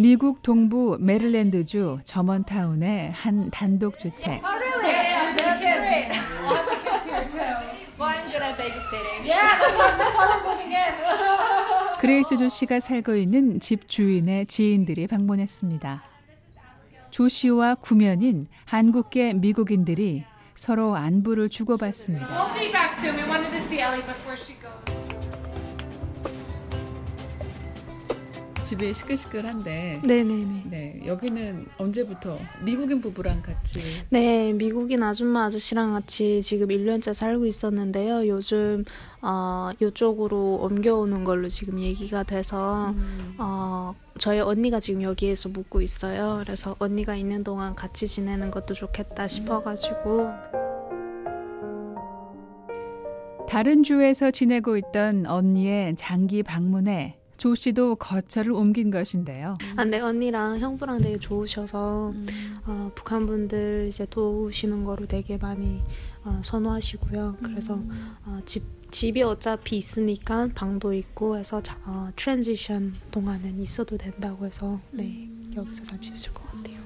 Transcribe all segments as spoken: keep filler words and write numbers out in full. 미국 동부 메릴랜드주 저먼타운의 한 단독주택. 그레이스 조 씨가 살고 있는 집 주인의 지인들이 방문했습니다. 조 씨와 구면인 한국계 미국인들이 서로 안부를 주고받습니다. 집이 시끌시끌한데 네네네. 네, 여기는 언제부터 미국인 부부랑 같이? 네, 미국인 아줌마 아저씨랑 같이 지금 일 년째 살고 있었는데요. 요즘 어, 이쪽으로 옮겨오는 걸로 지금 얘기가 돼서 음. 어, 저희 언니가 지금 여기에서 묵고 있어요. 그래서 언니가 있는 동안 같이 지내는 것도 좋겠다 싶어가지고. 다른 주에서 지내고 있던 언니의 장기 방문에 조 씨도 거처를 옮긴 것인데요. 아, 네, 언니랑 형부랑 되게 좋으셔서 음. 어, 북한 분들 이제 도우시는 거로 되게 많이 어, 선호하시고요. 그래서 음. 어, 집 집이 어차피 있으니까 방도 있고 해서 자, 어, 트랜지션 동안은 있어도 된다고 해서 네 음. 여기서 잠시 있을 것 같아요.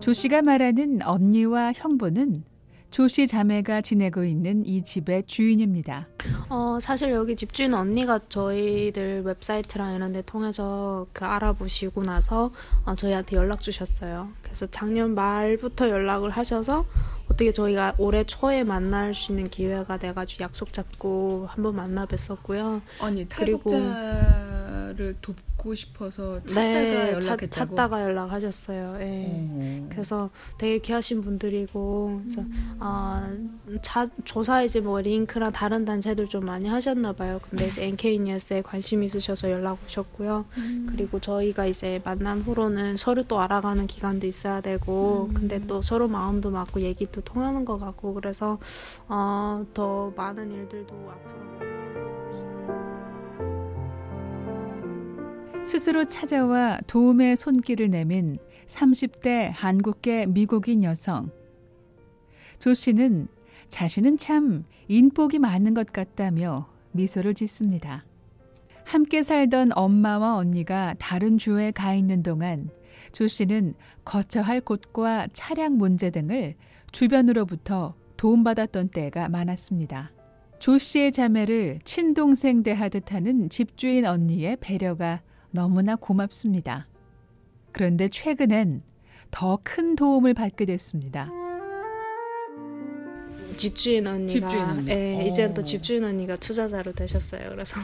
조 씨가 말하는 언니와 형부는 조 씨 자매가 지내고 있는 이 집의 주인입니다. 어, 사실 여기 집주인 언니가 저희들 웹사이트랑 이런 데 통해서 그 알아보시고 나서 어, 저희한테 연락 주셨어요. 그래서 작년 말부터 연락을 하셔서 어떻게 저희가 올해 초에 만날 수 있는 기회가 돼가지고 약속 잡고 한번 만나 뵀었고요. 아니, 탈북자를 돕고 싶어서 찾다가 네, 연락했다고? 찾다가 연락하셨어요. 네. 그래서 되게 귀하신 분들이고 그래서 음. 아, 자, 조사에 이제 뭐 링크랑 다른 단체들 좀 많이 하셨나 봐요. 근데 이제 엔케이 뉴스에 관심 있으셔서 연락 오셨고요. 음. 그리고 저희가 이제 만난 후로는 서로 또 알아가는 기간도 있어야 되고 음. 근데 또 서로 마음도 맞고 얘기도 통하는 것 같고 그래서 어, 더 많은 일들도 앞으로 스스로 찾아와 도움의 손길을 내민 삼십 대 한국계 미국인 여성. 조 씨는 자신은 참 인복이 많은 것 같다며 미소를 짓습니다. 함께 살던 엄마와 언니가 다른 주에 가 있는 동안 조 씨는 거처할 곳과 차량 문제 등을 주변으로부터 도움받았던 때가 많았습니다. 조 씨의 자매를 친동생 대하듯 하는 집주인 언니의 배려가 너무나 고맙습니다. 그런데 최근엔 더 큰 도움을 받게 됐습니다. 집주인 언니가 집주인 언니. 예, 이제는 또 집주인 언니가 투자자로 되셨어요. 그래서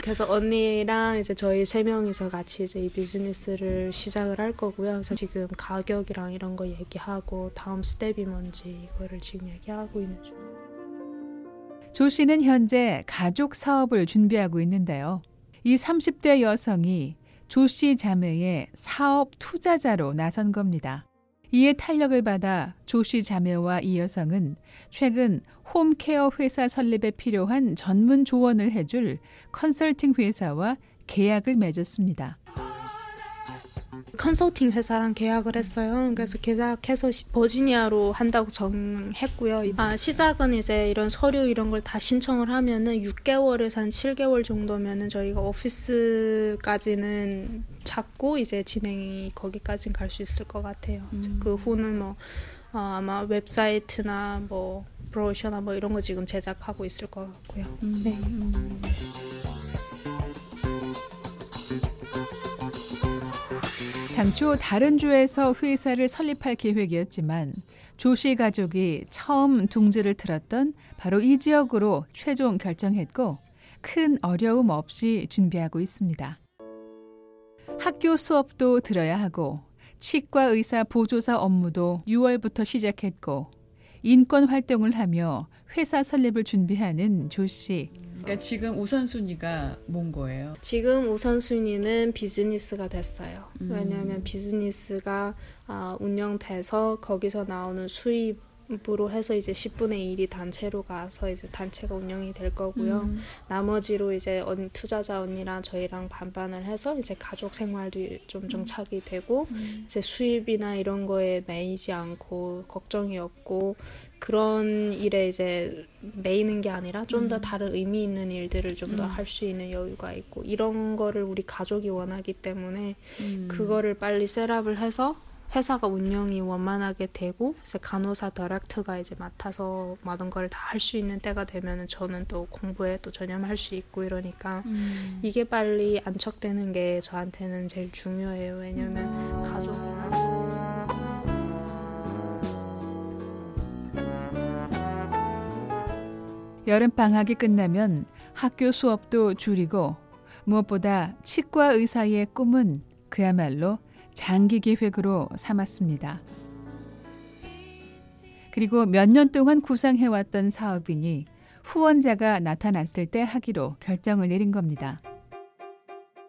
그래서 언니랑 이제 저희 세 명이서 같이 이제 이 비즈니스를 시작을 할 거고요. 그래서 지금 가격이랑 이런 거 얘기하고 다음 스텝이 뭔지 이거를 지금 얘기하고 있는 중. 조 씨는 현재 가족 사업을 준비하고 있는데요. 이 삼십 대 여성이 조 씨 자매의 사업 투자자로 나선 겁니다. 이에 탄력을 받아 조 씨 자매와 이 여성은 최근 홈케어 회사 설립에 필요한 전문 조언을 해줄 컨설팅 회사와 계약을 맺었습니다. 컨설팅 회사랑 계약을 했어요. 그래서 계약해서 버지니아로 한다고 정했고요. 아, 시작은 이제 이런 서류 이런 걸 다 신청을 하면은 육 개월에서 한 칠 개월 정도면은 저희가 오피스까지는 찾고 이제 진행이 거기까지는 갈 수 있을 것 같아요. 음. 그 후는 뭐 어, 아마 웹사이트나 뭐 브로셔나 뭐 이런 거 지금 제작하고 있을 것 같고요. 음. 네. 음. 당초 다른 주에서 회사를 설립할 계획이었지만 조 씨 가족이 처음 둥지를 틀었던 바로 이 지역으로 최종 결정했고 큰 어려움 없이 준비하고 있습니다. 학교 수업도 들어야 하고 치과 의사 보조사 업무도 유월부터 시작했고 인권 활동을 하며 회사 설립을 준비하는 조 씨. 그러니까 지금 우선순위가 뭔 거예요? 지금 우선순위는 비즈니스가 됐어요. 음. 왜냐하면 비즈니스가 어, 운영돼서 거기서 나오는 수입 으로 해서 이제 십분의 일이 단체로 가서 이제 단체가 운영이 될 거고요. 음. 나머지로 이제 언, 투자자 언니랑 저희랑 반반을 해서 이제 가족 생활도 좀 정착이 되고 음. 이제 수입이나 이런 거에 매이지 않고 걱정이 없고 그런 일에 이제 매이는 게 아니라 좀 더 음. 다른 의미 있는 일들을 좀 더 할 수 음. 있는 여유가 있고 이런 거를 우리 가족이 원하기 때문에 음. 그거를 빨리 셋업을 해서 회사가 운영이 원만하게 되고 이제 간호사 다렉터가 이제 맡아서 모든 걸 다 할 수 있는 때가 되면은 저는 또 공부에 또 전념할 수 있고 이러니까 음. 이게 빨리 안착되는 게 저한테는 제일 중요해요. 왜냐면 음. 가족이랑 여름방학이 끝나면 학교 수업도 줄이고 무엇보다 치과 의사의 꿈은 그야말로 장기 계획으로 삼았습니다. 그리고 몇 년 동안 구상해왔던 사업이니 후원자가 나타났을 때 하기로 결정을 내린 겁니다.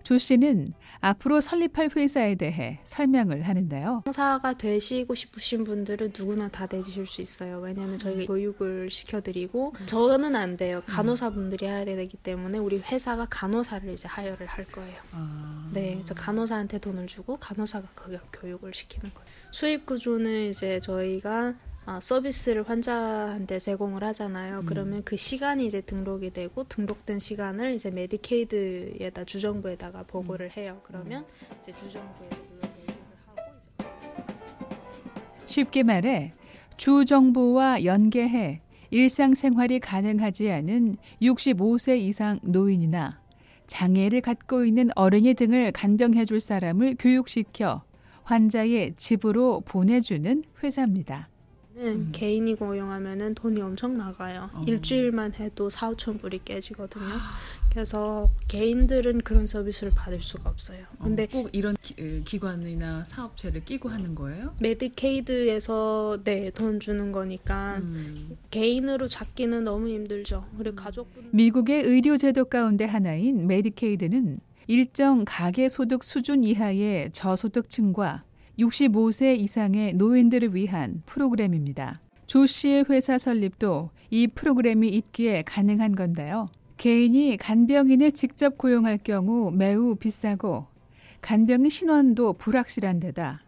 조 씨는 앞으로 설립할 회사에 대해 설명을 하는데요. 강사가 되시고 싶으신 분들은 누구나 다 되실 수 있어요. 왜냐하면 저희가 음. 교육을 시켜드리고 음. 저는 안 돼요. 간호사분들이 해야 되기 때문에 우리 회사가 간호사를 이제 하여를 할 거예요. 아. 네, 그래서 간호사한테 돈을 주고 간호사가 그걸 교육을 시키는 거예요. 수입 구조는 이제 저희가 아, 서비스를 환자한테 제공을 하잖아요. 음. 그러면 그 시간이 이제 등록이 되고 등록된 시간을 이제 메디케이드에다 주정부에다가 보고를 해요. 그러면 이제 주정부에 보고를 하고 이제 쉽게 말해 주정부와 연계해 일상생활이 가능하지 않은 육십오 세 이상 노인이나 장애를 갖고 있는 어린이 등을 간병해 줄 사람을 교육시켜 환자의 집으로 보내주는 회사입니다. 음. 개인이 고용하면은 돈이 엄청 나가요. 어. 일주일만 해도 사오천 불이 깨지거든요. 그래서 개인들은 그런 서비스를 받을 수가 없어요. 근데 어, 꼭 이런 기, 기관이나 사업체를 끼고 하는 거예요? 메디케이드에서 네, 돈 주는 거니까 음. 개인으로 잡기는 너무 힘들죠. 그리고 가족분 미국의 의료 제도 가운데 하나인 메디케이드는 일정 가계 소득 수준 이하의 저소득층과 육십오 세 이상의 노인들을 위한 프로그램입니다. 조 씨의 회사 설립도 이 프로그램이 있기에 가능한 건데요. 개인이 간병인을 직접 고용할 경우 매우 비싸고 간병인 신원도 불확실한 데다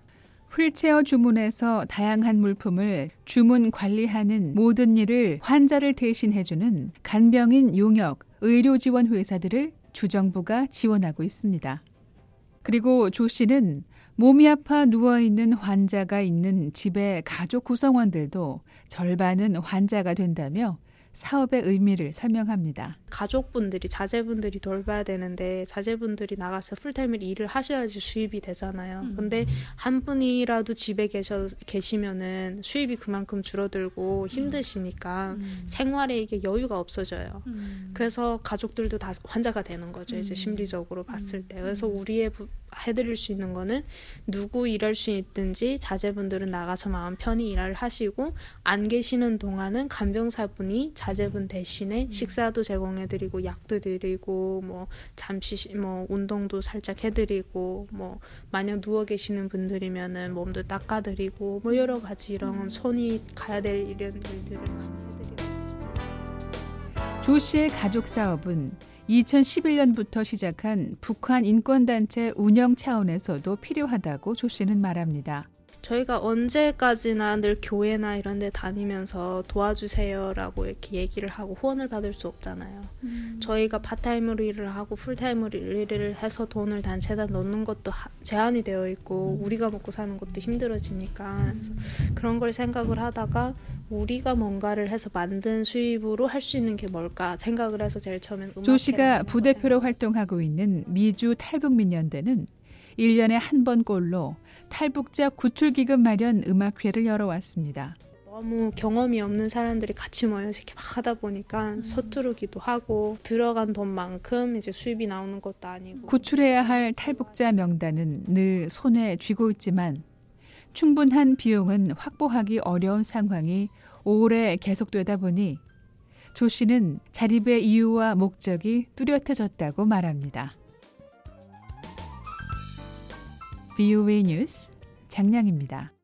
휠체어 주문에서 다양한 물품을 주문 관리하는 모든 일을 환자를 대신해주는 간병인 용역 의료지원 회사들을 주정부가 지원하고 있습니다. 그리고 조 씨는 몸이 아파 누워있는 환자가 있는 집의 가족 구성원들도 절반은 환자가 된다며 사업의 의미를 설명합니다. 가족분들이, 자제분들이 돌봐야 되는데 자제분들이 나가서 풀타임을 일을 하셔야지 수입이 되잖아요. 음. 근데 한 분이라도 집에 계셔, 계시면은 수입이 그만큼 줄어들고 힘드시니까 음. 생활에 이게 여유가 없어져요. 음. 그래서 가족들도 다 환자가 되는 거죠. 음. 이제 심리적으로 봤을 때. 그래서 우리의 부, 해드릴 수 있는 거는 누구 일할 수 있든지 자제분들은 나가서 마음 편히 일을 하시고 안 계시는 동안은 간병사분이 자제분 대신에 식사도 제공해드리고 약도 드리고 뭐 잠시 뭐 운동도 살짝 해드리고 뭐 만약 누워 계시는 분들이면은 몸도 닦아드리고 뭐 여러 가지 이런 손이 가야 될 이런 일들을 해드리고. 조 씨의 가족 사업은 이천십일 년부터 시작한 북한 인권단체 운영 차원에서도 필요하다고 조 씨는 말합니다. 저희가 언제까지나 늘 교회나 이런 데 다니면서 도와주세요라고 이렇게 얘기를 하고 후원을 받을 수 없잖아요. 음. 저희가 파트타임으로 일을 하고 풀타임으로 일을 해서 돈을 단체에다 넣는 것도 제한이 되어 있고 음. 우리가 먹고 사는 것도 힘들어지니까 음. 그런 걸 생각을 하다가 우리가 뭔가를 해서 만든 수입으로 할 수 있는 게 뭘까 생각을 해서 제일 처음엔 조 씨가 부대표로 활동하고 있는 미주 탈북민연대는 일 년에 한 번꼴로 탈북자 구출기금 마련 음악회를 열어왔습니다. 너무 경험이 없는 사람들이 같이 모여서 이렇게 막 하다 보니까 음. 서투르기도 하고 들어간 돈만큼 이제 수입이 나오는 것도 아니고 구출해야 할 탈북자 명단은 늘 손에 쥐고 있지만 충분한 비용은 확보하기 어려운 상황이 오래 계속되다 보니 조 씨는 자립의 이유와 목적이 뚜렷해졌다고 말합니다. 브이오에이 뉴스 장량입니다.